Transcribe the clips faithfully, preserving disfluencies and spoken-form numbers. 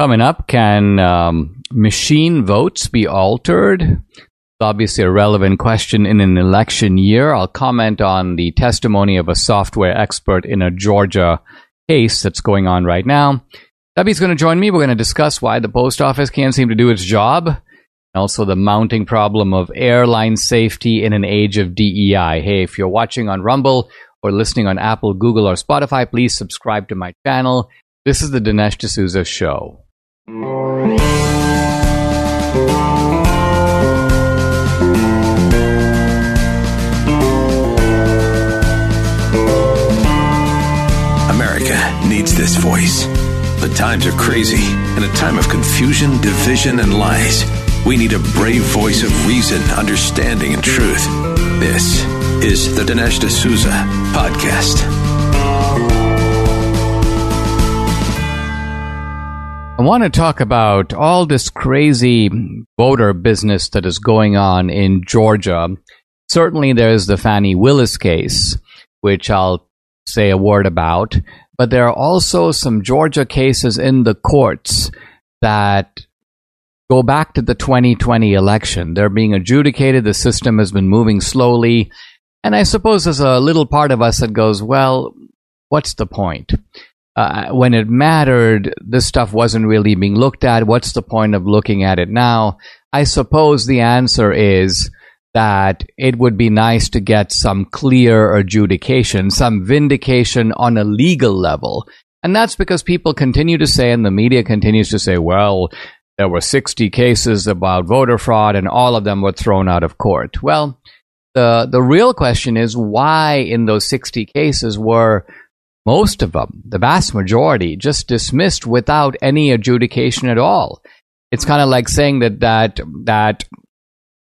Coming up, can um, machine votes be altered? It's obviously a relevant question in an election year. I'll comment on the testimony of a software expert in a Georgia case that's going on right now. Debbie's going to join me. We're going to discuss why the post office can't seem to do its job. Also, the mounting problem of airline safety in an age of D E I. Hey, if you're watching on Rumble or listening on Apple, Google, or Spotify, please subscribe to my channel. This is the Dinesh D'Souza Show. America needs this voice. The times are crazy. In a time of confusion, division, and lies, we need a brave voice of reason, understanding, and truth. This is the Dinesh D'Souza Podcast. I want to talk about all this crazy voter business that is going on in Georgia. Certainly, there's the Fannie Willis case, which I'll say a word about. But there are also some Georgia cases in the courts that go back to the twenty twenty election. They're being adjudicated. The system has been moving slowly. And I suppose there's a little part of us that goes, well, what's the point? Uh, when it mattered, this stuff wasn't really being looked at. What's the point of looking at it now? I suppose the answer is that it would be nice to get some clear adjudication, some vindication on a legal level. And that's because people continue to say, and the media continues to say, well, there were sixty cases about voter fraud and all of them were thrown out of court. Well, the, the real question is why in those sixty cases were most of them, the vast majority, just dismissed without any adjudication at all. It's kind of like saying that that that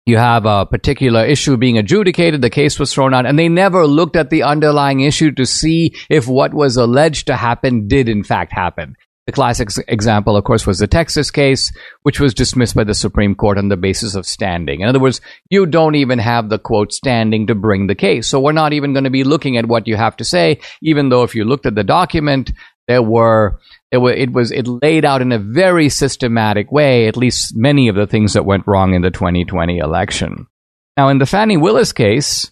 you have a particular issue being adjudicated, the case was thrown out, and they never looked at the underlying issue to see if what was alleged to happen did in fact happen. The classic example, of course, was the Texas case, which was dismissed by the Supreme Court on the basis of standing. In other words, you don't even have the, quote, standing to bring the case. So we're not even going to be looking at what you have to say, even though if you looked at the document, there were, there were it was it laid out in a very systematic way, at least many of the things that went wrong in the twenty twenty election. Now, in the Fannie Willis case,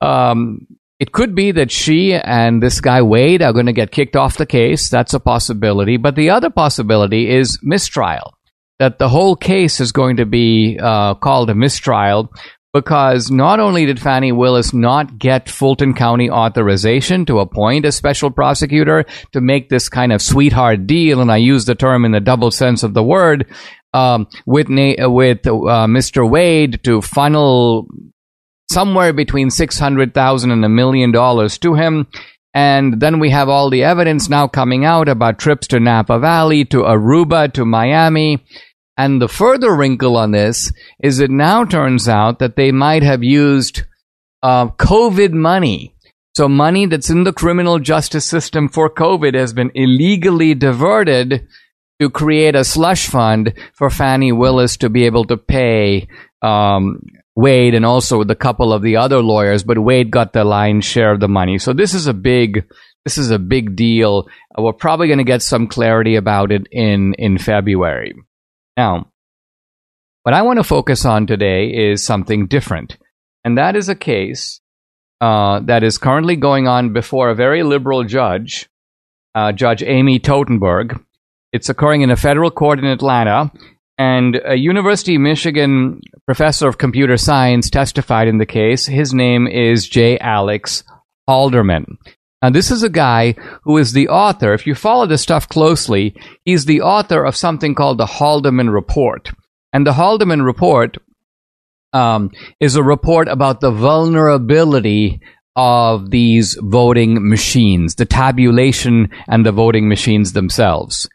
um, it could be that she and this guy Wade are going to get kicked off the case. That's a possibility. But the other possibility is mistrial, that the whole case is going to be uh, called a mistrial because not only did Fannie Willis not get Fulton County authorization to appoint a special prosecutor to make this kind of sweetheart deal, and I use the term in the double sense of the word, um, with, Na- with uh, Mister Wade to funnel somewhere between six hundred thousand dollars and a million dollars to him. And then we have all the evidence now coming out about trips to Napa Valley, to Aruba, to Miami. And the further wrinkle on this is it now turns out that they might have used uh, COVID money. So money that's in the criminal justice system for COVID has been illegally diverted to create a slush fund for Fannie Willis to be able to pay um Wade and also the couple of the other lawyers, but Wade got the lion's share of the money. So this is a big, this is a big deal. We're probably going to get some clarity about it in, in February. Now, what I want to focus on today is something different. And that is a case uh, that is currently going on before a very liberal judge, uh, Judge Amy Totenberg. It's occurring in a federal court in Atlanta. And a University of Michigan professor of computer science testified in the case. His name is J. Alex Halderman. Now, this is a guy who is the author. If you follow this stuff closely, he's the author of something called the Halderman Report. And the Halderman Report um, is a report about the vulnerability of these voting machines, the tabulation and the voting machines themselves.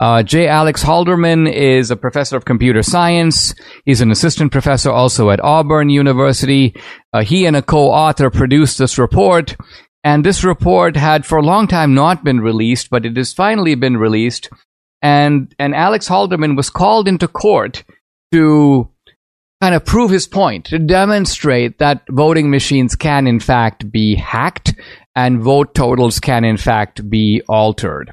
Uh, J. Alex Halderman is a professor of computer science. He's an assistant professor also at Auburn University. Uh, he and a co-author produced this report. And this report had for a long time not been released, but it has finally been released. And, and Alex Halderman was called into court to kind of prove his point, to demonstrate that voting machines can in fact be hacked and vote totals can in fact be altered.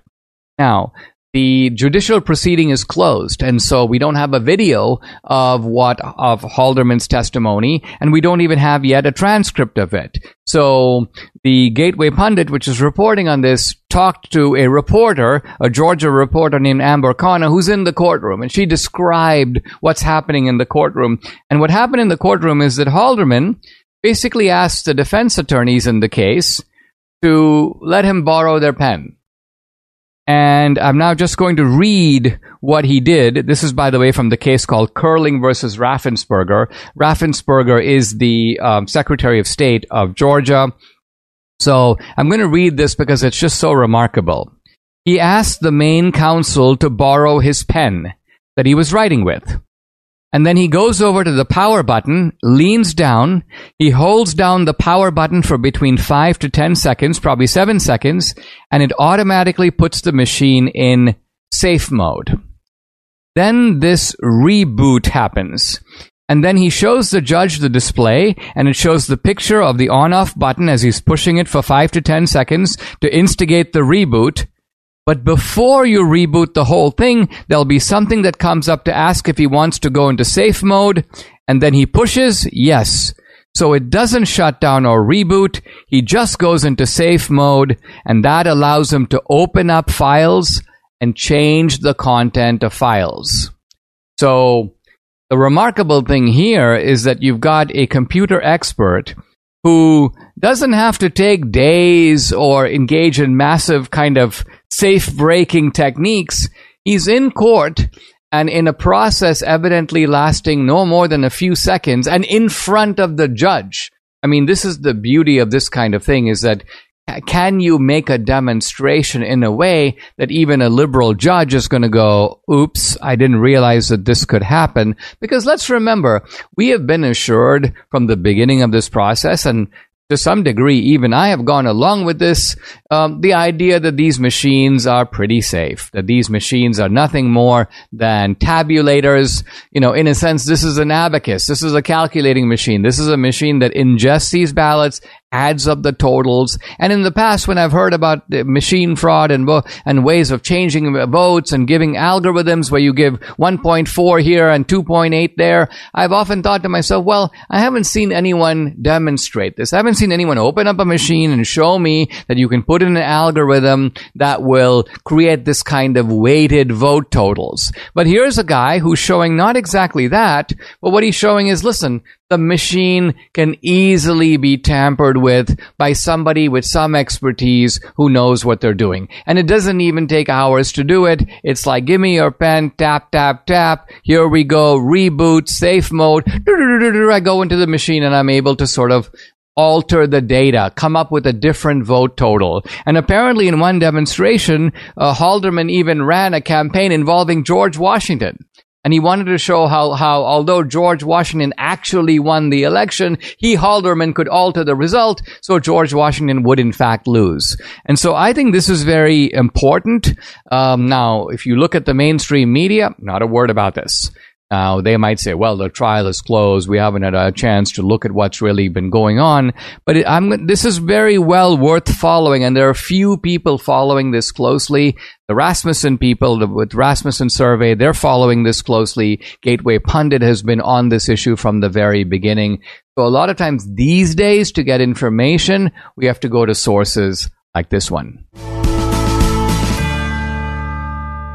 Now, the judicial proceeding is closed, and so we don't have a video of what of Halderman's testimony, and we don't even have yet a transcript of it. So the Gateway Pundit, which is reporting on this, talked to a reporter, a Georgia reporter named Amber Conner, who's in the courtroom, and she described what's happening in the courtroom. And what happened in the courtroom is that Halderman basically asked the defense attorneys in the case to let him borrow their pen. And I'm now just going to read what he did. This is, by the way, from the case called Curling versus Raffensperger. Raffensperger is the um, Secretary of State of Georgia. So I'm going to read this because it's just so remarkable. He asked the main counsel to borrow his pen that he was writing with. And then he goes over to the power button, leans down. He holds down the power button for between five to ten seconds, probably seven seconds, and it automatically puts the machine in safe mode. Then this reboot happens. And then he shows the judge the display, and it shows the picture of the on-off button as he's pushing it for five to ten seconds to instigate the reboot. But before you reboot the whole thing, there'll be something that comes up to ask if he wants to go into safe mode, and then he pushes yes. So it doesn't shut down or reboot. He just goes into safe mode, and that allows him to open up files and change the content of files. So the remarkable thing here is that you've got a computer expert who doesn't have to take days or engage in massive kind of safe-breaking techniques. He's in court and in a process evidently lasting no more than a few seconds and in front of the judge. I mean, this is the beauty of this kind of thing, is that can you make a demonstration in a way that even a liberal judge is going to go, oops, I didn't realize that this could happen? Because let's remember, we have been assured from the beginning of this process, and to some degree, even I have gone along with this, um, the idea that these machines are pretty safe, that these machines are nothing more than tabulators. You know, in a sense, this is an abacus. This is a calculating machine. This is a machine that ingests these ballots, adds up the totals. And in the past, when I've heard about machine fraud and and ways of changing votes and giving algorithms where you give one point four here and two point eight there, I've often thought to myself, well, I haven't seen anyone demonstrate this. I haven't seen anyone open up a machine and show me that you can put in an algorithm that will create this kind of weighted vote totals. But here's a guy who's showing not exactly that, but what he's showing is, listen, the machine can easily be tampered with by somebody with some expertise who knows what they're doing. And it doesn't even take hours to do it. It's like, give me your pen, tap, tap, tap. Here we go, reboot, safe mode. I go into the machine and I'm able to sort of alter the data, come up with a different vote total. And apparently in one demonstration, uh, Halderman even ran a campaign involving George Washington. And he wanted to show how, how, although George Washington actually won the election, he, Halderman, could alter the result, so George Washington would, in fact, lose. And so I think this is very important. Um, now, if you look at the mainstream media, not a word about this. Now, they might say, well, the trial is closed. We haven't had a chance to look at what's really been going on. But it, I'm, this is very well worth following, and there are few people following this closely. The Rasmussen people, the, with Rasmussen survey, they're following this closely. Gateway Pundit has been on this issue from the very beginning. So a lot of times these days, to get information, we have to go to sources like this one.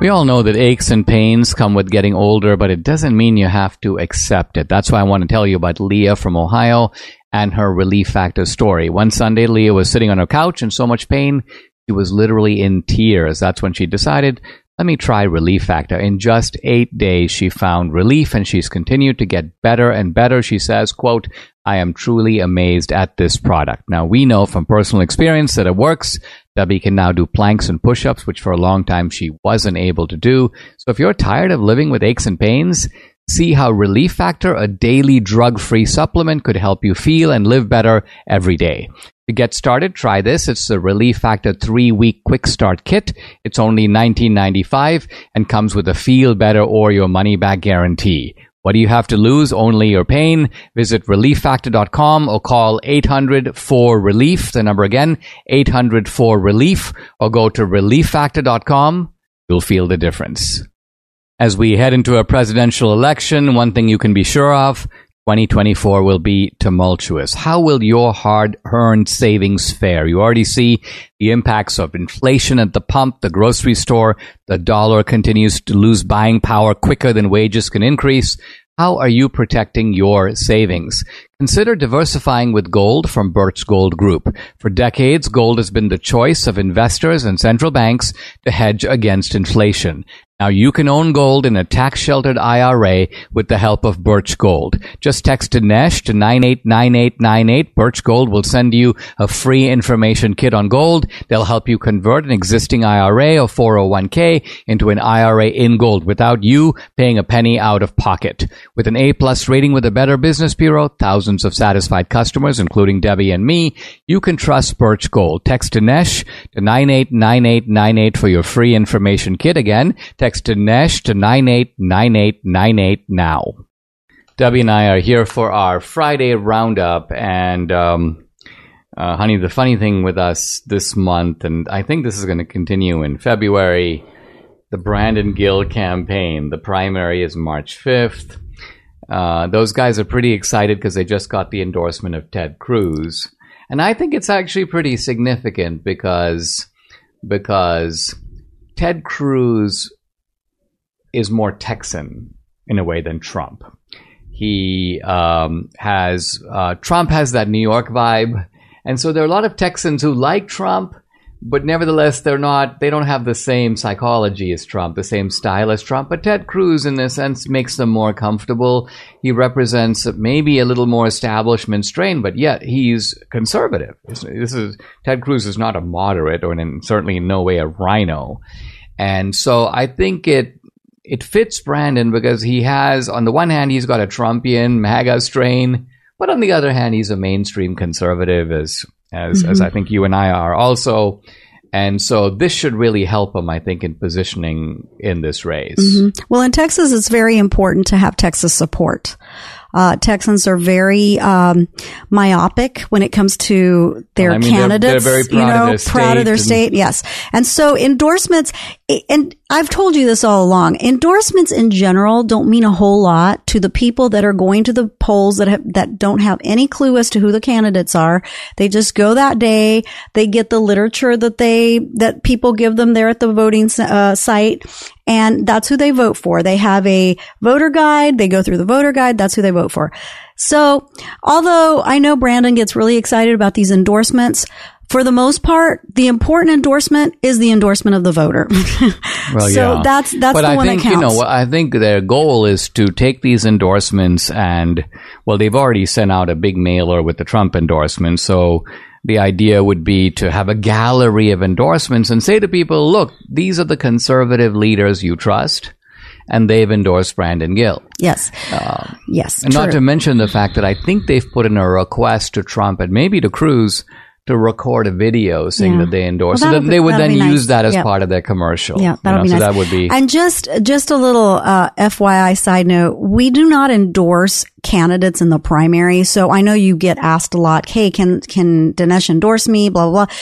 We all know that aches and pains come with getting older, but it doesn't mean you have to accept it. That's why I want to tell you about Leah from Ohio and her Relief Factor story. One Sunday, Leah was sitting on her couch in so much pain, she was literally in tears. That's when she decided let me try Relief Factor. In just eight days, she found relief, and she's continued to get better and better. She says, quote, I am truly amazed at this product. Now, we know from personal experience that it works. Debbie can now do planks and push-ups, which for a long time she wasn't able to do. So if you're tired of living with aches and pains, see how Relief Factor, a daily drug-free supplement, could help you feel and live better every day. To get started, try this. It's the Relief Factor three-week Quick Start Kit. It's only nineteen ninety-five dollars and comes with a feel better or your money-back guarantee. What do you have to lose? Only your pain. Visit relief factor dot com or call eight hundred four relief. The number again, eight hundred four relief, or go to relief factor dot com. You'll feel the difference. As we head into a presidential election, one thing you can be sure of, twenty twenty-four will be tumultuous. How will your hard-earned savings fare? You already see the impacts of inflation at the pump, the grocery store. The dollar continues to lose buying power quicker than wages can increase. How are you protecting your savings? Consider diversifying with gold from Birch Gold Group. For decades, gold has been the choice of investors and central banks to hedge against inflation. Now you can own gold in a tax-sheltered I R A with the help of Birch Gold. Just text Dinesh to nine eight nine eight nine eight. Birch Gold will send you a free information kit on gold. They'll help you convert an existing I R A or four oh one k into an I R A in gold without you paying a penny out of pocket. With an A-plus rating with the Better Business Bureau, thousands of satisfied customers, including Debbie and me, you can trust Birch Gold. Text Dinesh to nine eight nine eight nine eight for your free information kit. Again, text Text Dinesh to nine eight nine eight nine eight now. Debbie and I are here for our Friday roundup, and um, uh, honey, the funny thing with us this month, and I think this is going to continue in February, the Brandon Gill campaign. The primary is March fifth. Uh, those guys are pretty excited because they just got the endorsement of Ted Cruz, and I think it's actually pretty significant because because Ted Cruz is more Texan in a way than Trump. He um, has, uh, Trump has that New York vibe. And so there are a lot of Texans who like Trump, but nevertheless, they're not, they don't have the same psychology as Trump, the same style as Trump. But Ted Cruz, in a sense, makes them more comfortable. He represents maybe a little more establishment strain, but yet he's conservative. This is, Ted Cruz is not a moderate or in, certainly in no way a rhino. And so I think it, It fits Brandon because he has, on the one hand, he's got a Trumpian MAGA strain, but on the other hand, he's a mainstream conservative, as as, mm-hmm. as I think you and I are also. And so this should really help him, I think, in positioning in this race. Mm-hmm. Well, in Texas, it's very important to have Texas support. Uh, Texans are very um, myopic when it comes to their I mean, candidates. They're, they're very proud, you know, of their state. Proud of their state, yes. And so endorsements, and I've told you this all along, endorsements in general don't mean a whole lot to the people that are going to the polls that have, that don't have any clue as to who the candidates are. They just go that day. They get the literature that they that people give them there at the voting uh, site. And that's who they vote for. They have a voter guide. They go through the voter guide. That's who they vote for. So, although I know Brandon gets really excited about these endorsements, for the most part, the important endorsement is the endorsement of the voter. Well, so yeah. that's that's but the I one think, that counts. You know, I think their goal is to take these endorsements and, well, they've already sent out a big mailer with the Trump endorsement. So the idea would be to have a gallery of endorsements and say to people, look, these are the conservative leaders you trust, and they've endorsed Brandon Gill. Yes. Um, yes. And true. Not to mention the fact that I think they've put in a request to Trump and maybe to Cruz to record a video saying yeah. that they endorse. Well, so that be, they would then nice. use that as yep. part of their commercial. Yeah, that would you know? be so nice. That would be. And just just a little uh, F Y I side note: we do not endorse candidates in the primary. So I know you get asked a lot, "Hey, can can Dinesh endorse me?" Blah blah. blah.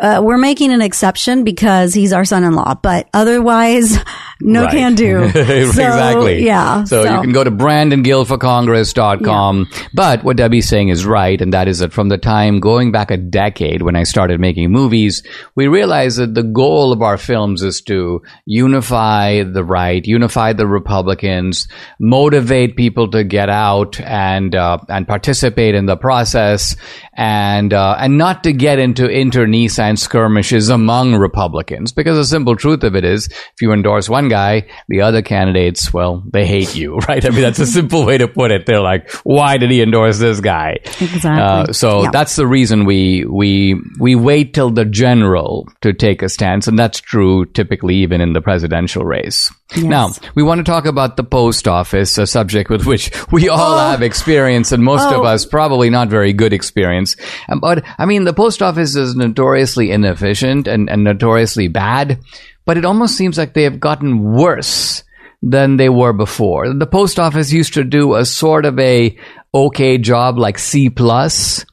Uh, we're making an exception because he's our son-in-law, but otherwise, no right. can do. So, exactly. Yeah. So, so you can go to brandon gill for congress dot com. Yeah. But what Debbie's saying is right, and that is that from the time going back a decade. When I started making movies, we realized that the goal of our films is to unify the right, unify the Republicans, motivate people to get out out and uh, and participate in the process, and uh, and not to get into internecine skirmishes among Republicans, because the simple truth of it is, if you endorse one guy, the other candidates, well, they hate you, right? I mean, that's a simple way to put it. They're like, why did he endorse this guy? Exactly. Uh, so yeah. that's the reason we we we wait till the general to take a stance, and that's true typically even in the presidential race. Yes. Now, we want to talk about the post office, a subject with which we all oh. have experience, and most oh. of us probably not very good experience. But, I mean, the post office is notoriously inefficient and, and notoriously bad, but it almost seems like they have gotten worse than they were before. The post office used to do a sort of a okay job, like C plus,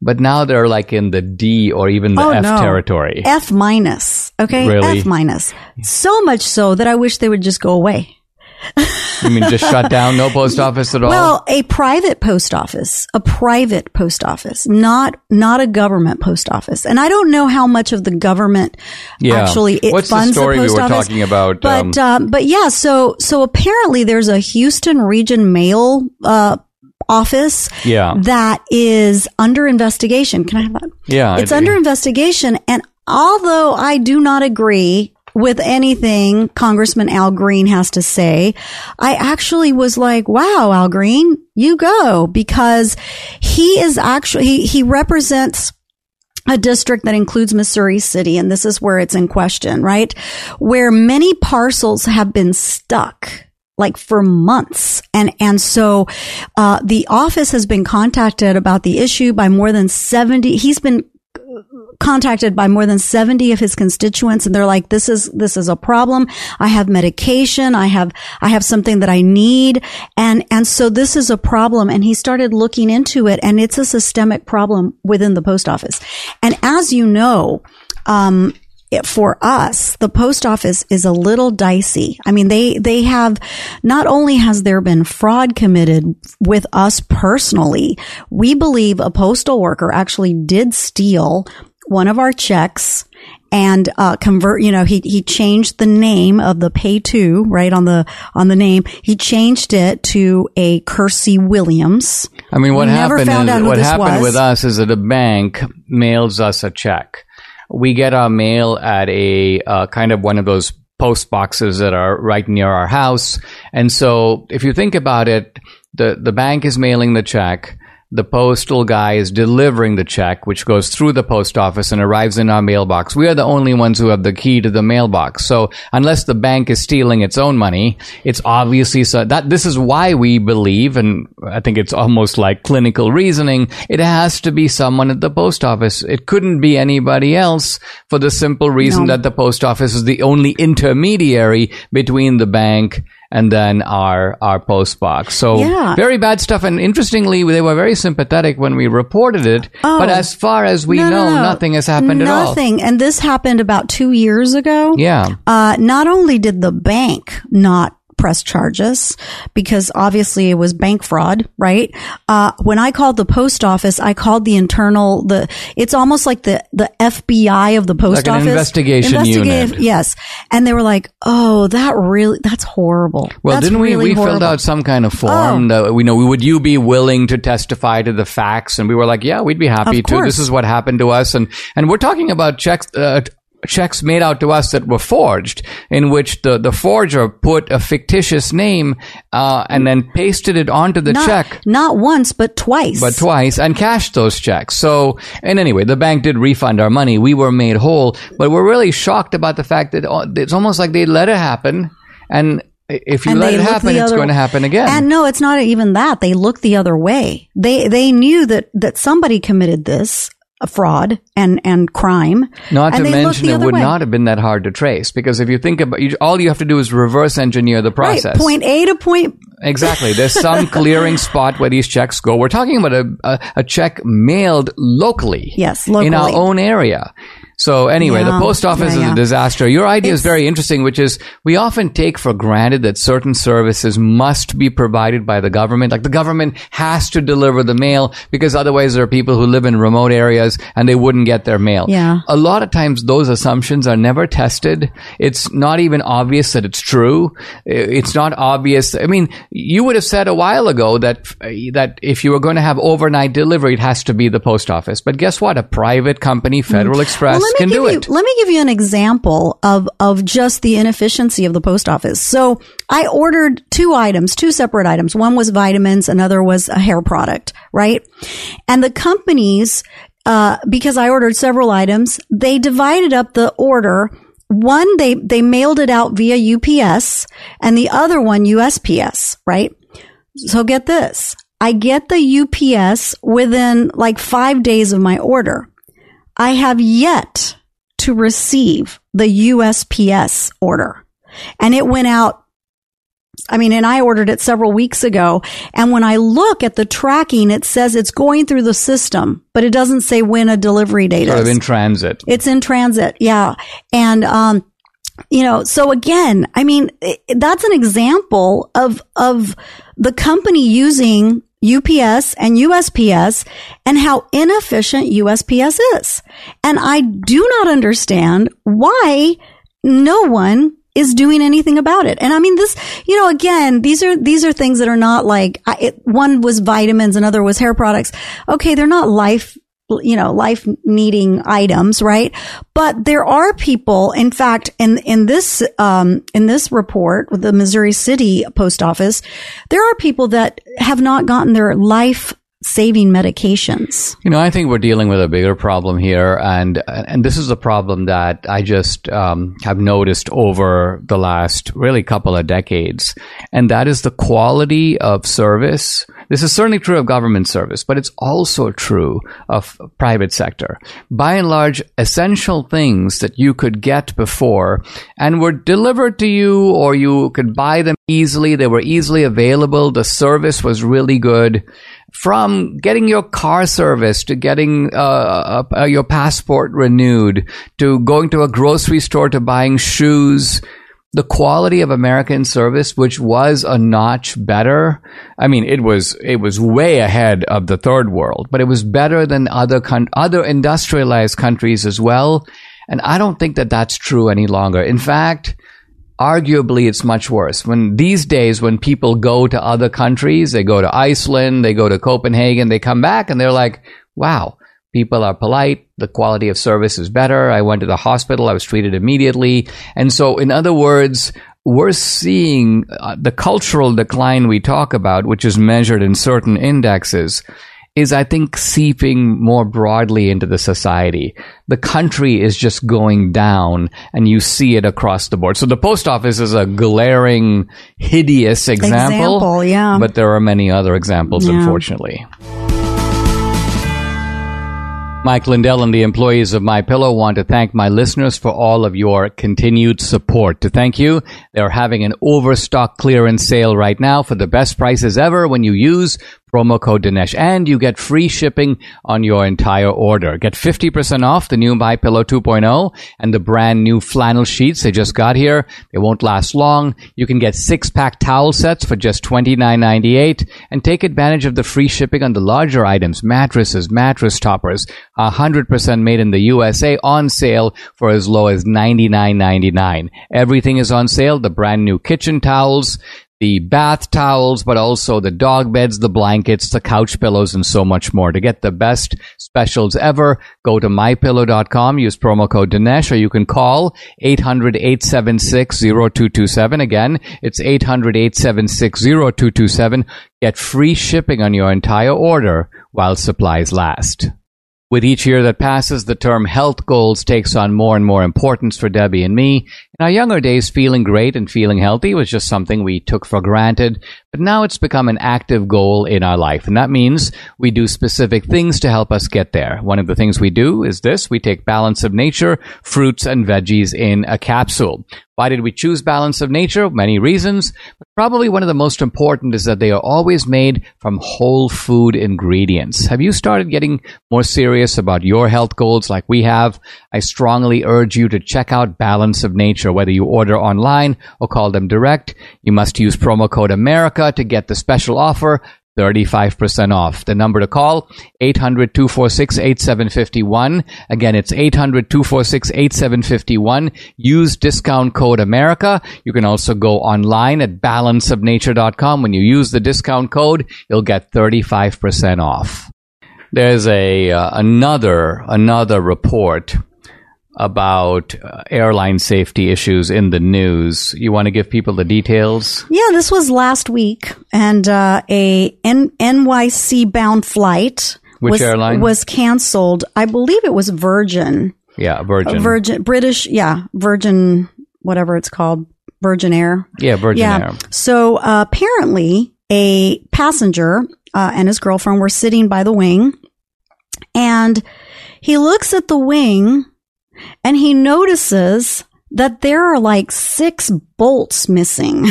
but now they're like in the D or even the oh, F no. territory. F minus. Okay. Really? F minus. So much so that I wish they would just go away. You mean just shut down? No post office at all? Well, a private post office, a private post office, not not a government post office. And I don't know how much of the government yeah. actually it What's funds the, story the post we were office. Talking about? But um, um, but yeah, so so apparently there's a Houston region mail uh, office yeah. that is under investigation. Can I have that? Yeah, it's under investigation, and although I do not agree with anything Congressman Al Green has to say, I actually was like, wow, Al Green, you go, because he is actually, he, he represents a district that includes Missouri City, and this is where it's in question, right? Where many parcels have been stuck, like for months. And, and so, uh, the office has been contacted about the issue by more than seventy, he's been contacted by more than seventy of his constituents, and they're like, this is, this is a problem. I have medication. I have, I have something that I need. And, and so this is a problem. And he started looking into it, and it's a systemic problem within the post office. And as you know, um, It, for us, the post office is a little dicey. I mean, they, they have, not only has there been fraud committed with us personally, we believe a postal worker actually did steal one of our checks and, uh, convert, you know, he, he changed the name of the pay to, right, on the, on the name. He changed it to a Kersey Williams. I mean, what happened, is, what happened with us is that a bank mails us a check. We get our mail at a uh, kind of one of those post boxes that are right near our house. And so if you think about it, the, the bank is mailing the check. The postal guy is delivering the check, which goes through the post office and arrives in our mailbox. We are the only ones who have the key to the mailbox. So unless the bank is stealing its own money, it's obviously so that this is why we believe, and I think it's almost like clinical reasoning, it has to be someone at the post office. It couldn't be anybody else, for the simple reason no. that the post office is the only intermediary between the bank and then our our post box. So yeah. very bad stuff. And interestingly, they were very sympathetic when we reported it. Oh, but as far as we no, know, no, no. nothing has happened nothing. at all. Nothing. And this happened about two years ago. Yeah. Uh, not only did the bank not press charges, because obviously it was bank fraud, right? Uh, when I called the post office, I called the internal, the, it's almost like the, the F B I of the post like office. An investigation Investigative, unit. Yes. And they were like, oh, that really, that's horrible. Well, that's didn't we, really we horrible. filled out some kind of form oh. that we know, would you be willing to testify to the facts? And we were like, yeah, we'd be happy to. This is what happened to us. And, and we're talking about checks, uh, checks made out to us that were forged, in which the, the forger put a fictitious name uh, and then pasted it onto the not, check. Not once, but twice. But twice, and cashed those checks. So, and anyway, the bank did refund our money. We were made whole, but we're really shocked about the fact that it's almost like they let it happen, and if you and let it happen, it's other, going to happen again. And no, it's not even that. They look the other way. They they knew that, that somebody committed this. A fraud and, and crime. Not and to mention it would way. not have been that hard to trace, because if you think about it, all you have to do is reverse engineer the process. Right, point A to point. Exactly. There's some clearing spot where these checks go. We're talking about a, a, a check mailed locally. Yes, locally. In our own area. So anyway, yeah. the post office yeah, is yeah. a disaster. Your idea it's, is very interesting, which is we often take for granted that certain services must be provided by the government. Like the government has to deliver the mail because otherwise there are people who live in remote areas and they wouldn't get their mail. Yeah. A lot of times those assumptions are never tested. It's not even obvious that it's true. It's not obvious. I mean, you would have said a while ago that that if you were going to have overnight delivery, it has to be the post office. But guess what? A private company, Federal Express, well, can do you, it. Let me give you an example of, of just the inefficiency of the post office. So I ordered two items, two separate items. One was vitamins. Another was a hair product, right? And the companies, uh, because I ordered several items, they divided up the order. One, they, they mailed it out via U P S and the other one U S P S, right? So get this. I get the U P S within like five days of my order. I have yet to receive the U S P S order. And it went out, I mean, and I ordered it several weeks ago. And when I look at the tracking, it says it's going through the system, but it doesn't say when a delivery date is. Sort of in transit. It's in transit, yeah. And, um, you know, so again, I mean, that's an example of of the company using U P S and U S P S and how inefficient U S P S is. And I do not understand why no one is doing anything about it. And I mean, this, you know, again, these are, these are things that are not like, I, it, one was vitamins, another was hair products. Okay. They're not life, you know, life needing items, right? But there are people, in fact, in, in this, um, in this report with the Missouri City post office, there are people that have not gotten their life saving medications. You know, I think we're dealing with a bigger problem here, and and this is a problem that I just um, have noticed over the last really couple of decades, and that is the quality of service. This is certainly true of government service, but it's also true of private sector. By and large, essential things that you could get before and were delivered to you, or you could buy them easily. They were easily available. The service was really good. From getting your car serviced to getting uh, uh, your passport renewed to going to a grocery store to buying shoes, the quality of American service, which was a notch better. I mean, it was it was way ahead of the third world, but it was better than other con- other industrialized countries as well. And I don't think that that's true any longer. In fact, arguably, it's much worse. When these days, when people go to other countries, they go to Iceland, they go to Copenhagen, they come back and they're like, wow, people are polite. The quality of service is better. I went to the hospital. I was treated immediately. And so, in other words, we're seeing uh, the cultural decline we talk about, which is measured in certain indexes, is, I think, seeping more broadly into the society. The country is just going down, and you see it across the board. So the post office is a glaring, hideous example. Example, yeah. But there are many other examples, yeah. unfortunately. Mike Lindell and the employees of MyPillow want to thank my listeners for all of your continued support. To thank you, they're having an overstock clearance sale right now for the best prices ever when you use promo code Dinesh, and you get free shipping on your entire order. Get fifty percent off the new MyPillow two point oh and the brand new flannel sheets they just got here. They won't last long. You can get six-pack towel sets for just twenty-nine ninety-eight and take advantage of the free shipping on the larger items, mattresses, mattress toppers, one hundred percent made in the U S A, on sale for as low as ninety-nine ninety-nine. Everything is on sale, the brand new kitchen towels, the bath towels, but also the dog beds, the blankets, the couch pillows, and so much more. To get the best specials ever, go to my pillow dot com, use promo code Dinesh, or you can call eight hundred, eight seven six, zero two two seven. Again, it's eight hundred, eight seven six, zero two two seven. Get free shipping on your entire order while supplies last. With each year that passes, the term health goals takes on more and more importance for Debbie and me. In our younger days, feeling great and feeling healthy was just something we took for granted, but now it's become an active goal in our life, and that means we do specific things to help us get there. One of the things we do is this. We take Balance of Nature, fruits and veggies in a capsule. Why did we choose Balance of Nature? Many reasons. Probably one of the most important is that they are always made from whole food ingredients. Have you started getting more serious about your health goals like we have? I strongly urge you to check out Balance of Nature, whether you order online or call them direct. You must use promo code America to get the special offer, thirty-five percent off. The number to call, eight hundred, two four six, eight seven five one. Again, it's eight hundred, two four six, eight seven five one. Use discount code America. You can also go online at balance of nature dot com. When you use the discount code, you'll get thirty-five percent off. There's a uh, another another report about uh, airline safety issues in the news. You want to give people the details? Yeah, this was last week, and uh, a N- NYC bound flight Which was, airline? was canceled. I believe it was Virgin. Yeah, Virgin. Uh, Virgin, British, yeah, Virgin, whatever it's called, Virgin Air. Yeah, Virgin yeah. Air. So uh, apparently a passenger uh, and his girlfriend were sitting by the wing, and he looks at the wing, and he notices that there are like six bolts missing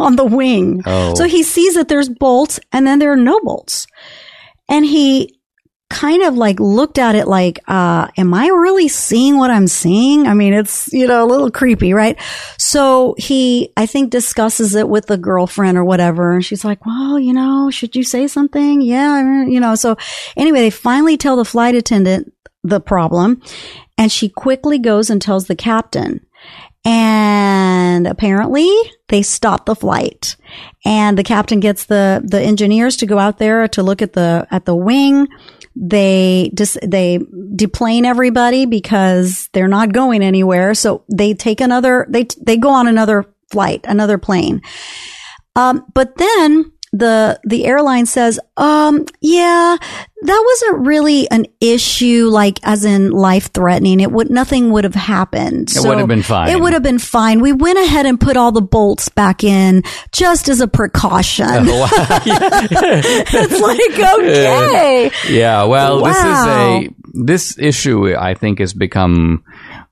on the wing. Oh. So he sees that there's bolts and then there are no bolts. And he kind of like looked at it like, uh, am I really seeing what I'm seeing? I mean, it's, you know, a little creepy, right? So he, I think, discusses it with the girlfriend or whatever. And she's like, well, you know, should you say something? Yeah, you know. So anyway, they finally tell the flight attendant the problem. And she quickly goes and tells the captain. And apparently they stopped the flight. And the captain gets the, the engineers to go out there to look at the, at the wing. They just, dis- they deplane everybody because they're not going anywhere. So they take another, they, they go on another flight, another plane. Um, but then the, the airline says, um, yeah, that wasn't really an issue, like as in life threatening. It would, nothing would have happened. It so would have been fine. It would have been fine. We went ahead and put all the bolts back in just as a precaution. Oh, wow. It's like, okay. Yeah. Well, wow. this is a, this issue I think has become,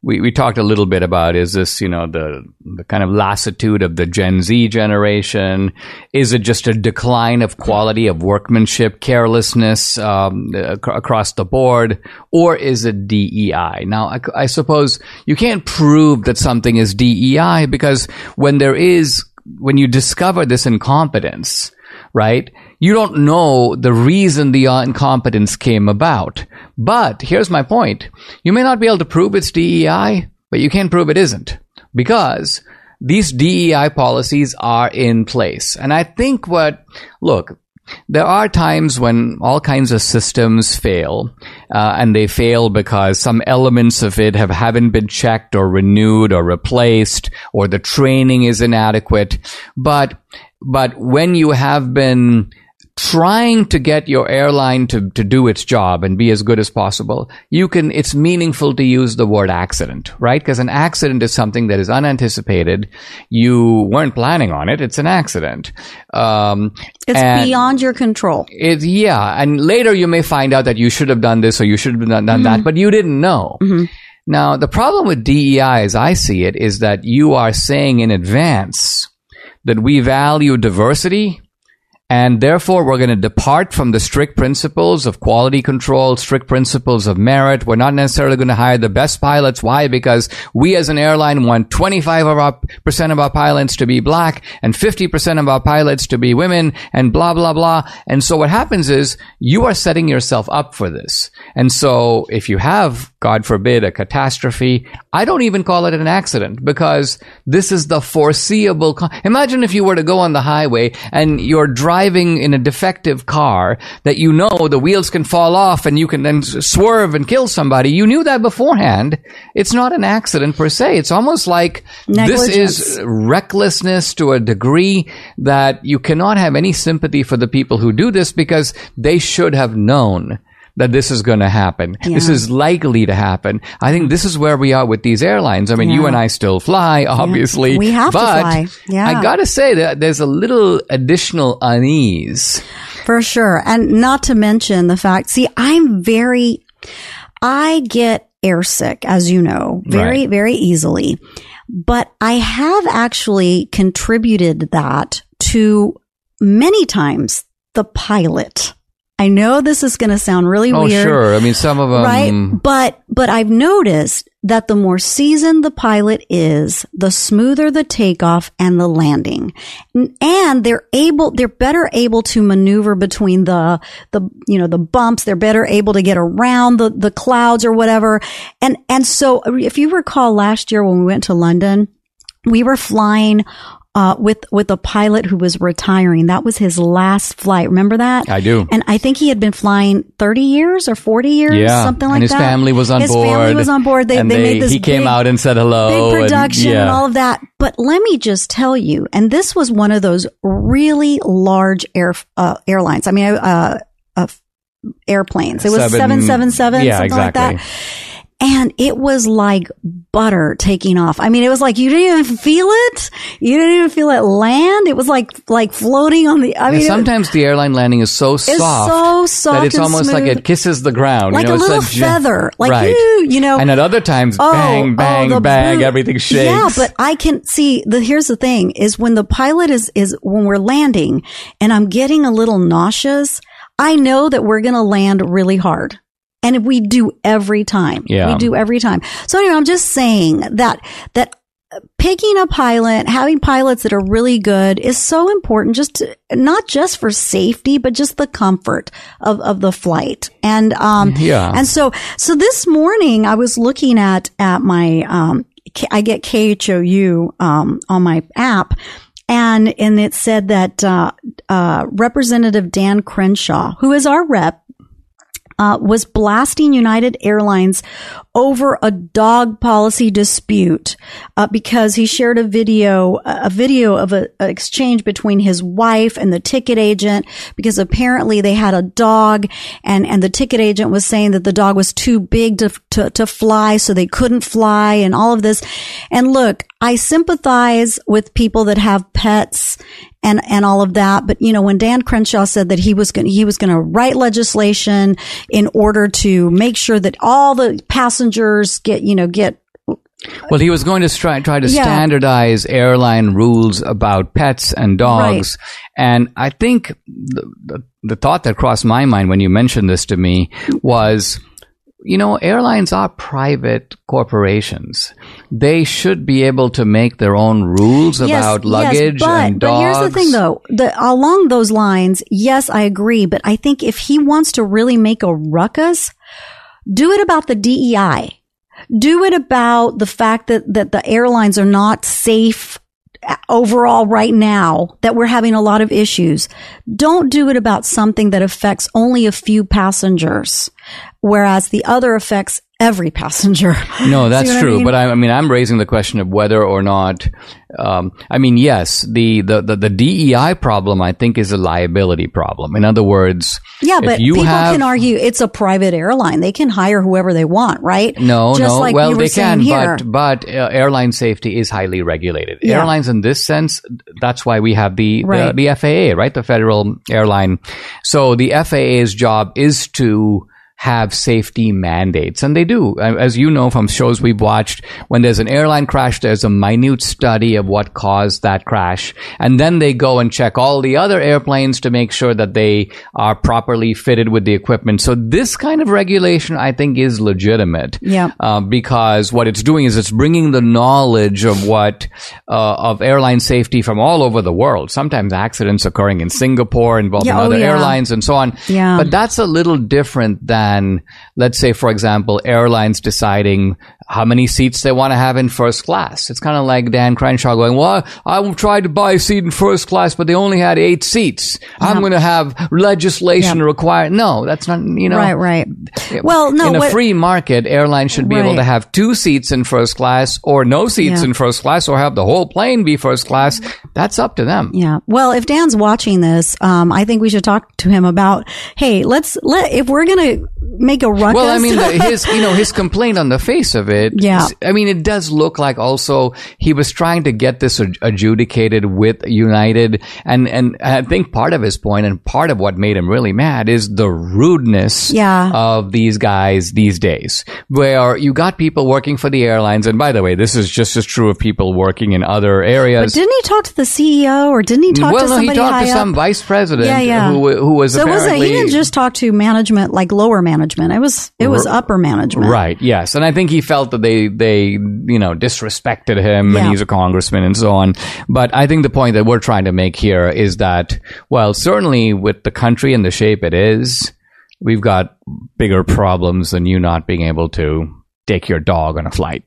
we, we talked a little bit about, is this, you know, the, the kind of lassitude of the Gen Z generation? Is it just a decline of quality of workmanship, carelessness, uh, Um, ac- across the board, or is it D E I? Now, I, I suppose you can't prove that something is D E I, because when there is, when you discover this incompetence, right, you don't know the reason the incompetence came about. But here's my point. You may not be able to prove it's D E I, but you can prove it isn't, because these D E I policies are in place. And I think what, look, there are times when all kinds of systems fail, uh, and they fail because some elements of it have, haven't been checked or renewed or replaced, or the training is inadequate. But, but when you have been trying to get your airline to, to do its job and be as good as possible, you can, it's meaningful to use the word accident, right? Because an accident is something that is unanticipated. You weren't planning on it. It's an accident. Um, it's beyond your control. It's, yeah. And later you may find out that you should have done this or you should have done, done mm-hmm. that, but you didn't know. Mm-hmm. Now, the problem with D E I, as I see it, is that you are saying in advance that we value diversity, and therefore, we're going to depart from the strict principles of quality control, strict principles of merit. We're not necessarily going to hire the best pilots. Why? Because we as an airline want twenty-five percent of our pilots to be black and fifty percent of our pilots to be women and blah, blah, blah. And so what happens is you are setting yourself up for this. And so if you have, God forbid, a catastrophe, I don't even call it an accident, because this is the foreseeable. Con- Imagine if you were to go on the highway and you're driving driving in a defective car that you know the wheels can fall off and you can then swerve and kill somebody. You knew that beforehand. It's not an accident per se. It's almost like this is recklessness to a degree that you cannot have any sympathy for the people who do this, because they should have known that this is going to happen. Yeah. This is likely to happen. I think this is where we are with these airlines. I mean, yeah. you and I still fly, obviously. Yeah. We have but to fly. Yeah. I got to say that there's a little additional unease. For sure. And not to mention the fact, see, I'm very, I get airsick, as you know, very, right. very easily. But I have actually contributed that to many times the pilot. I know this is going to sound really oh, weird. Oh, sure. I mean, some of them. Right? But, but I've noticed that the more seasoned the pilot is, the smoother the takeoff and the landing. And they're able, they're better able to maneuver between the, the, you know, the bumps. They're better able to get around the, the clouds or whatever. And, and so if you recall last year when we went to London, we were flying Uh, with, with a pilot who was retiring. That was his last flight. Remember that? I do. And I think he had been flying thirty years or forty years, yeah. something like that. And his that. family was on his board. His family was on board. They, and they, they made this He big, came out and said hello. Big production and, yeah. and all of that. But let me just tell you, and this was one of those really large air, uh, airlines. I mean, uh, uh, airplanes. It was seven, seven seven seven, yeah, something exactly. like that. And it was like butter taking off. I mean, it was like you didn't even feel it. You didn't even feel it land. It was like like floating on the. I mean, yeah, sometimes was, the airline landing is so soft, it's so soft that it's and almost smooth. Like it kisses the ground, like you know, a it's little a feather, gen- like right. you, you know. And at other times, oh, bang, bang, oh, bang, boom. Everything shakes. Yeah, but I can see the. Here's the thing: is when the pilot is is when we're landing, and I'm getting a little nauseous. I know that we're going to land really hard. And we do every time. Yeah. We do every time. So anyway, I'm just saying that, that picking a pilot, having pilots that are really good is so important, just to, not just for safety, but just the comfort of, of the flight. And, um, yeah. and so, so this morning I was looking at, at my, um, I get K H O U, um, on my app. And, and it said that, uh, uh, Representative Dan Crenshaw, who is our rep, Uh, was blasting United Airlines over a dog policy dispute uh, because he shared a video, a video of an exchange between his wife and the ticket agent because apparently they had a dog and, and the ticket agent was saying that the dog was too big to, to, to fly, so they couldn't fly and all of this. And look, I sympathize with people that have pets and, and all of that. But, you know, when Dan Crenshaw said that he was going he was going to write legislation in order to make sure that all the passengers get, you know, get. Well, he was going to try, try to yeah. standardize airline rules about pets and dogs. Right. And I think the, the, the thought that crossed my mind when you mentioned this to me was, you know, airlines are private corporations. They should be able to make their own rules yes, about luggage yes, but, and dogs. But here's the thing, though. The, along those lines, yes, I agree. But I think if he wants to really make a ruckus, do it about the D E I. Do it about the fact that, that the airlines are not safe overall right now, that we're having a lot of issues. Don't do it about something that affects only a few passengers, whereas the other affects every passenger. No, that's true. I mean? But I, I mean, I'm raising the question of whether or not, um, I mean, yes, the, the, the, the D E I problem, I think, is a liability problem. In other words, yeah, but you people have, can argue it's a private airline. They can hire whoever they want, right? No, Just no. Like well, they can, here. but, but uh, airline safety is highly regulated. Yeah. Airlines in this sense, that's why we have the, right. the, the F A A, right? The Federal Airline. So the F A A's job is to have safety mandates, and they do. As you know from shows we've watched, when there's an airline crash, there's a minute study of what caused that crash, and then they go and check all the other airplanes to make sure that they are properly fitted with the equipment. So this kind of regulation, I think, is legitimate. Yeah. Uh, because what it's doing is it's bringing the knowledge of what uh, of airline safety from all over the world. Sometimes accidents occurring in Singapore involving yeah, oh, other yeah. airlines and so on. Yeah. But that's a little different than And let's say, for example, airlines deciding how many seats they want to have in first class. It's kind of like Dan Crenshaw going, well, I tried to buy a seat in first class, but they only had eight seats. Yeah. I'm going to have legislation yeah. required. No, that's not, you know. Right, right. Well, no. In a what, free market, airlines should be right. able to have two seats in first class or no seats yeah. in first class or have the whole plane be first class. That's up to them. Yeah. Well, if Dan's watching this, um, I think we should talk to him about, hey, let's, let if we're going to make a ruckus. Well, I mean, the, his, you know, his complaint on the face of it it. Yeah. I mean, it does look like also he was trying to get this adjudicated with United. And, and I think part of his point and part of what made him really mad is the rudeness yeah. of these guys these days, where you got people working for the airlines. And by the way, this is just as true of people working in other areas. But didn't he talk to the C E O or didn't he talk well, to no, somebody high Well, no, he talked to up? some vice president yeah, yeah. Who, who was so apparently... Was a, he didn't just talk to management, like lower management. It was, it was upper management. Right, yes. And I think he felt that they, they you know, disrespected him yeah. and he's a congressman and so on. But I think the point that we're trying to make here is that, well, certainly with the country in the shape it is, we've got bigger problems than you not being able to take your dog on a flight.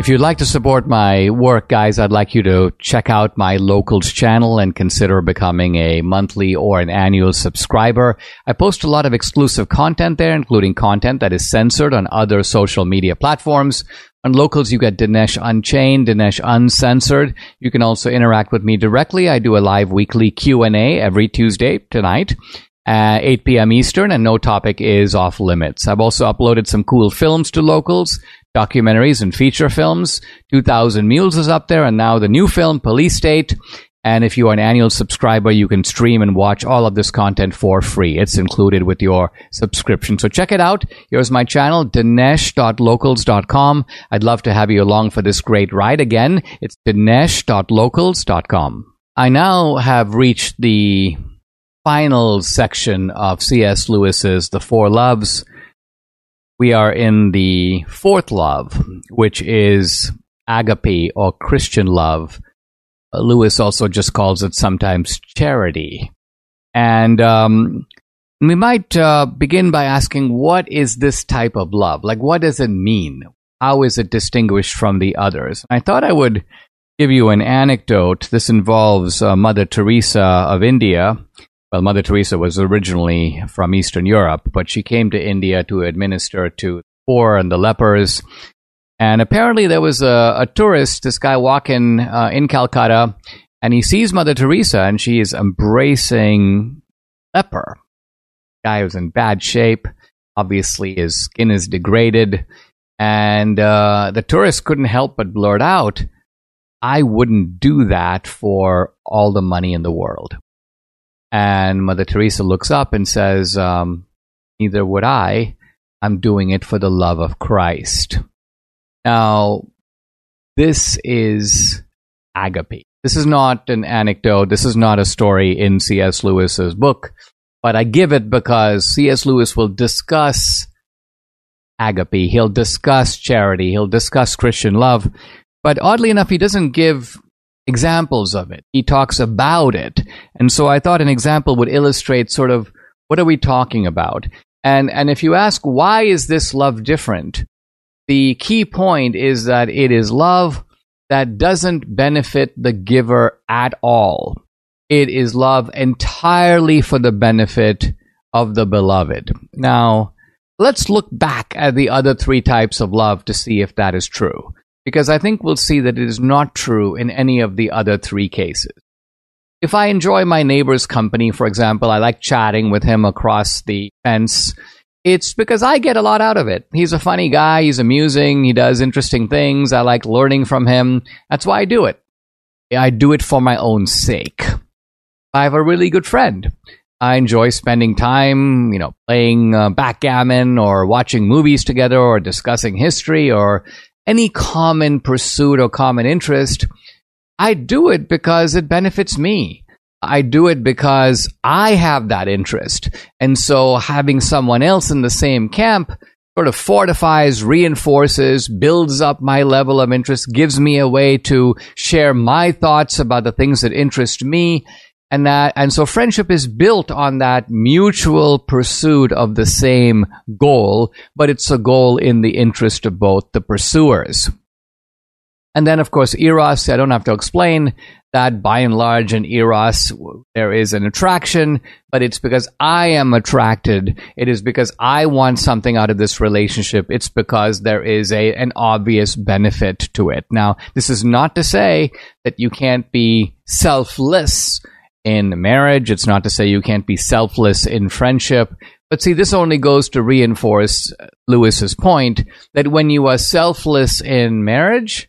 If you'd like to support my work, guys, I'd like you to check out my Locals channel and consider becoming a monthly or an annual subscriber. I post a lot of exclusive content there, including content that is censored on other social media platforms. On Locals, you get Dinesh Unchained, Dinesh Uncensored. You can also interact with me directly. I do a live weekly Q and A every Tuesday tonight. Uh, eight p.m. Eastern, and no topic is off limits. I've also uploaded some cool films to Locals, documentaries and feature films. two thousand Mules is up there, and now the new film, Police State. And if you are an annual subscriber, you can stream and watch all of this content for free. It's included with your subscription. So check it out. Here's my channel, dinesh dot locals dot com. I'd love to have you along for this great ride. Again, it's dinesh dot locals dot com. I now have reached the final section of C S. Lewis's The Four Loves. We are in the fourth love, which is agape or Christian love. Lewis also just calls it sometimes charity. And um, we might uh, begin by asking, what is this type of love? Like, what does it mean? How is it distinguished from the others? I thought I would give you an anecdote. This involves uh, Mother Teresa of India. Well, Mother Teresa was originally from Eastern Europe, but she came to India to administer to the poor and the lepers. And apparently there was a, a tourist, this guy walking uh, in Calcutta, and he sees Mother Teresa, and she is embracing leper. The guy was in bad shape. Obviously, his skin is degraded. And uh, the tourist couldn't help but blurt out, "I wouldn't do that for all the money in the world." And Mother Teresa looks up and says, um, "Neither would I. I'm doing it for the love of Christ." Now, this is agape. This is not an anecdote. This is not a story in C S. Lewis's book. But I give it because C S. Lewis will discuss agape. He'll discuss charity. He'll discuss Christian love. But oddly enough, he doesn't give examples of it. He talks about it. And so I thought an example would illustrate sort of what are we talking about? And and if you ask, why is this love different? The key point is that it is love that doesn't benefit the giver at all. It is love entirely for the benefit of the beloved. Now, let's look back at the other three types of love to see if that is true, because I think we'll see that it is not true in any of the other three cases. If I enjoy my neighbor's company, for example, I like chatting with him across the fence, it's because I get a lot out of it. He's a funny guy, he's amusing, he does interesting things, I like learning from him. That's why I do it. I do it for my own sake. I have a really good friend. I enjoy spending time, you know, playing uh, backgammon or watching movies together or discussing history or any common pursuit or common interest. I do it because it benefits me. I do it because I have that interest. And so having someone else in the same camp sort of fortifies, reinforces, builds up my level of interest, gives me a way to share my thoughts about the things that interest me. And that, and so friendship is built on that mutual pursuit of the same goal, but it's a goal in the interest of both the pursuers. And then, of course, eros, I don't have to explain that by and large in eros, there is an attraction, but it's because I am attracted. It is because I want something out of this relationship. It's because there is a, an obvious benefit to it. Now, this is not to say that you can't be selfless in marriage. It's not to say you can't be selfless in friendship. But see, this only goes to reinforce Lewis's point that when you are selfless in marriage,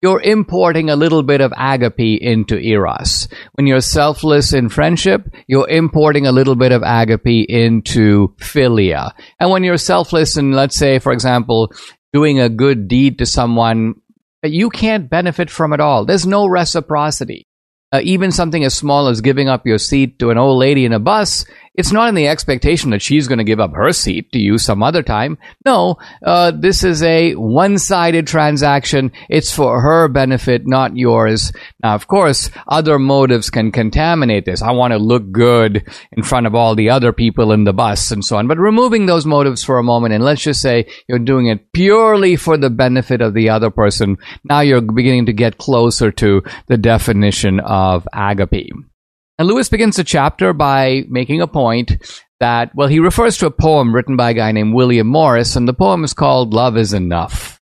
you're importing a little bit of agape into eros. When you're selfless in friendship, you're importing a little bit of agape into philia. And when you're selfless in, let's say, for example, doing a good deed to someone that you can't benefit from at all, there's no reciprocity. Uh, even something as small as giving up your seat to an old lady in a bus, it's not in the expectation that she's going to give up her seat to you some other time. No, uh, this is a one-sided transaction. It's for her benefit, not yours. Now, of course, other motives can contaminate this. I want to look good in front of all the other people in the bus and so on. But removing those motives for a moment, and let's just say you're doing it purely for the benefit of the other person, now you're beginning to get closer to the definition of of agape. And Lewis begins the chapter by making a point that, well, he refers to a poem written by a guy named William Morris, and the poem is called Love is Enough.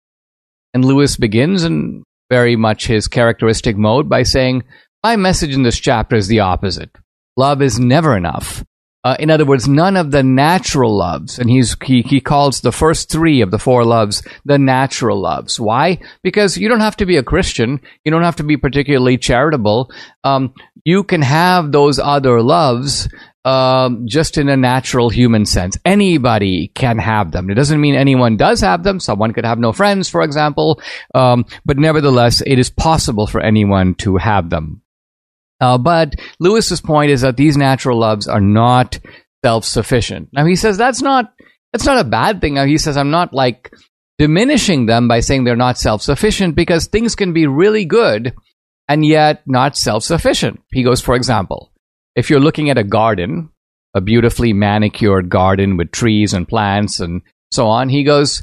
And Lewis begins in very much his characteristic mode by saying, my message in this chapter is the opposite. Love is never enough. Uh, in other words, none of the natural loves. And he's, he, he calls the first three of the four loves the natural loves. Why? Because you don't have to be a Christian. You don't have to be particularly charitable. Um, you can have those other loves um, just in a natural human sense. Anybody can have them. It doesn't mean anyone does have them. Someone could have no friends, for example. Um, but nevertheless, it is possible for anyone to have them. Uh, but Lewis's point is that these natural loves are not self-sufficient. Now, he says that's not that's not a bad thing. Now, he says, I'm not, like, diminishing them by saying they're not self-sufficient, because things can be really good and yet not self-sufficient. He goes, for example, if you're looking at a garden, a beautifully manicured garden with trees and plants and so on, he goes,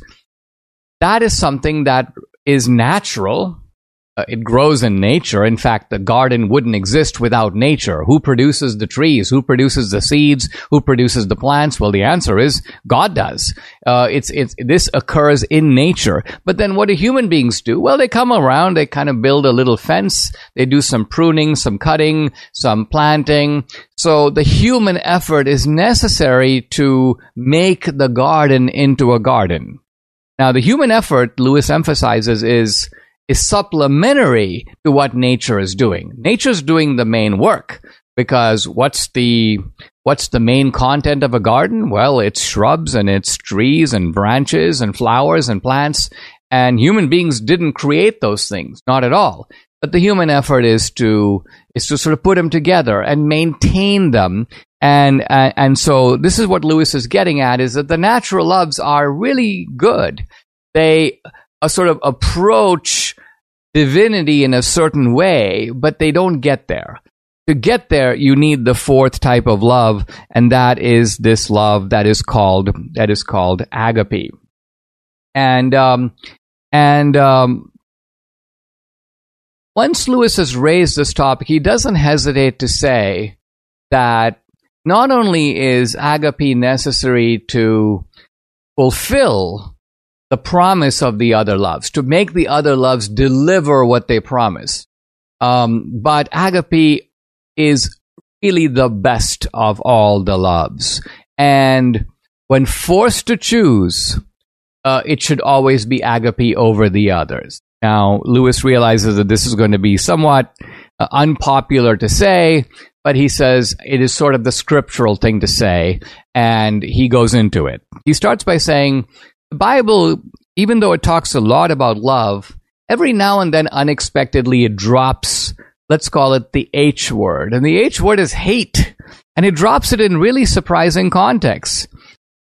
that is something that is natural. Uh, it grows in nature. In fact, the garden wouldn't exist without nature. Who produces the trees? Who produces the seeds? Who produces the plants? Well, the answer is God does. Uh, it's it's this occurs in nature. But then what do human beings do? Well, they come around. They kind of build a little fence. They do some pruning, some cutting, some planting. So the human effort is necessary to make the garden into a garden. Now, the human effort, Lewis emphasizes, is... is supplementary to what nature is doing. Nature's doing the main work, because what's the what's the main content of a garden? Well, it's shrubs and it's trees and branches and flowers and plants, and human beings didn't create those things, not at all. But the human effort is to is to sort of put them together and maintain them. And uh, and so this is what Lewis is getting at, is that the natural loves are really good. They a sort of approach divinity in a certain way, but they don't get there. To get there, you need the fourth type of love, and that is this love that is called that is called agape. And um, and um, once Lewis has raised this topic, he doesn't hesitate to say that not only is agape necessary to fulfill the promise of the other loves, to make the other loves deliver what they promise. Um, but agape is really the best of all the loves. And when forced to choose, uh, it should always be agape over the others. Now, Lewis realizes that this is going to be somewhat uh, unpopular to say, but he says it is sort of the scriptural thing to say, and he goes into it. He starts by saying, the Bible, even though it talks a lot about love, every now and then unexpectedly it drops, let's call it the H word. And the H word is hate. And it drops it in really surprising contexts.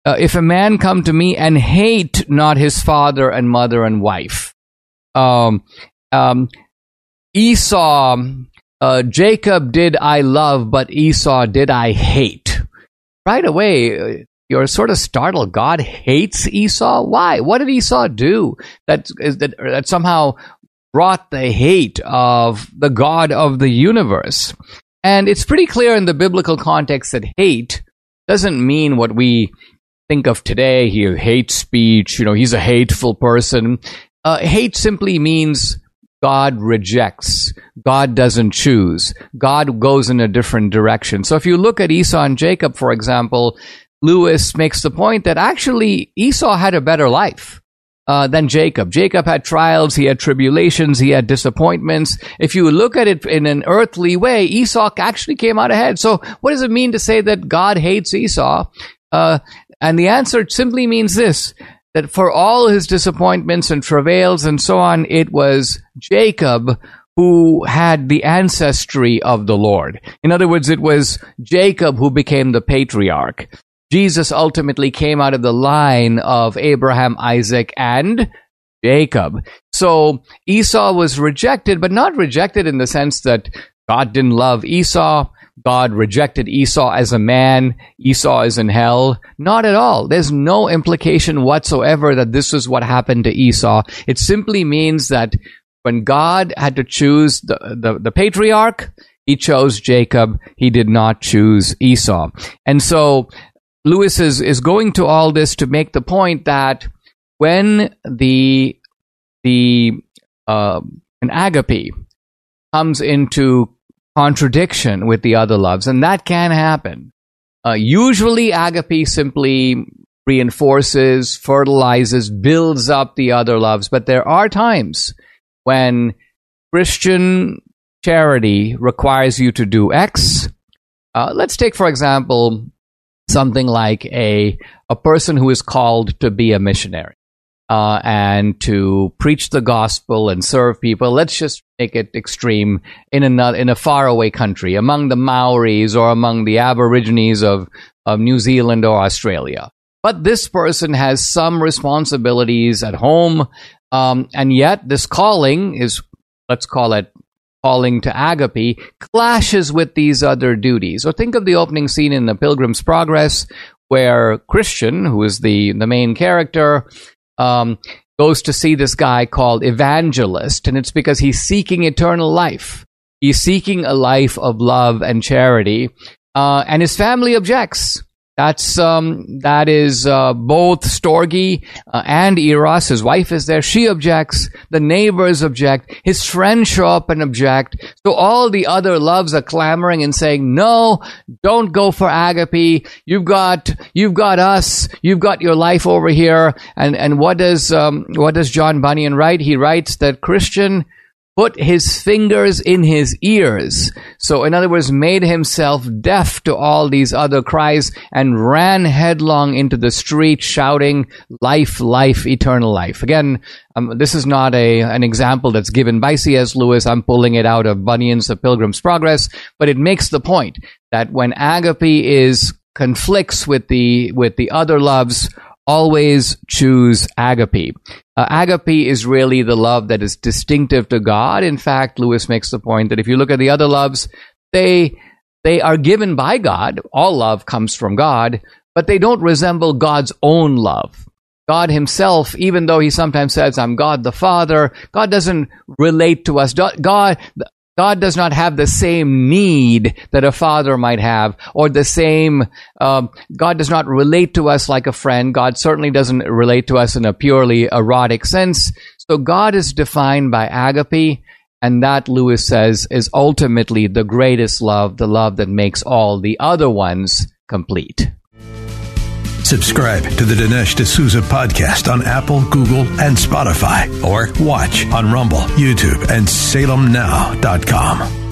Uh, if a man come to me and hate not his father and mother and wife. Um, um, Esau, uh, Jacob did I love, but Esau did I hate. Right away, you're sort of startled. God hates Esau? Why? What did Esau do that, is that, that somehow brought the hate of the God of the universe? And it's pretty clear in the biblical context that hate doesn't mean what we think of today. He hates speech. You know, he's a hateful person. Uh, hate simply means God rejects. God doesn't choose. God goes in a different direction. So if you look at Esau and Jacob, for example, Lewis makes the point that actually Esau had a better life uh, than Jacob. Jacob had trials, he had tribulations, he had disappointments. If you look at it in an earthly way, Esau actually came out ahead. So what does it mean to say that God hates Esau? Uh, and the answer simply means this, that for all his disappointments and travails and so on, it was Jacob who had the ancestry of the Lord. In other words, it was Jacob who became the patriarch. Jesus ultimately came out of the line of Abraham, Isaac, and Jacob. So Esau was rejected, but not rejected in the sense that God didn't love Esau. God rejected Esau as a man. Esau is in hell. Not at all. There's no implication whatsoever that this is what happened to Esau. It simply means that when God had to choose the, the, the patriarch, he chose Jacob. He did not choose Esau. And so Lewis is, is going to all this to make the point that when the, the uh, an agape comes into contradiction with the other loves, and that can happen. Uh, usually, agape simply reinforces, fertilizes, builds up the other loves, but there are times when Christian charity requires you to do X. Uh, let's take, for example, something like a, a person who is called to be a missionary uh, and to preach the gospel and serve people. Let's just make it extreme in another, in a faraway country, among the Maoris or among the Aborigines of, of New Zealand or Australia. But this person has some responsibilities at home, um, and yet this calling is, let's call it calling to agape, clashes with these other duties. Or think of the opening scene in The Pilgrim's Progress, where Christian, who is the, the main character, um, goes to see this guy called Evangelist, and it's because he's seeking eternal life. He's seeking a life of love and charity, uh, and his family objects. That's um, that is uh, both Storgi uh, and Eros. His wife is there. She objects. The neighbors object. His friends show up and object. So all the other loves are clamoring and saying, "No, don't go for agape. You've got you've got us. You've got your life over here." And and what does um, what does John Bunyan write? He writes that Christian put his fingers in his ears. So, in other words, made himself deaf to all these other cries and ran headlong into the street shouting, "Life, life, eternal life." Again, um, this is not a an example that's given by C S. Lewis. I'm pulling it out of Bunyan's The Pilgrim's Progress, but it makes the point that when agape is conflicts with the with the other loves, always choose agape. Uh, agape is really the love that is distinctive to God. In fact, Lewis makes the point that if you look at the other loves, they they are given by God. All love comes from God, but they don't resemble God's own love. God himself, even though he sometimes says, "I'm God the Father," God doesn't relate to us. God, God does not have the same need that a father might have, or the same, um, God does not relate to us like a friend. God certainly doesn't relate to us in a purely erotic sense. So God is defined by agape, and that, Lewis says, is ultimately the greatest love, the love that makes all the other ones complete. Subscribe to the Dinesh D'Souza podcast on Apple, Google, and Spotify, or watch on Rumble, YouTube, and Salem Now dot com.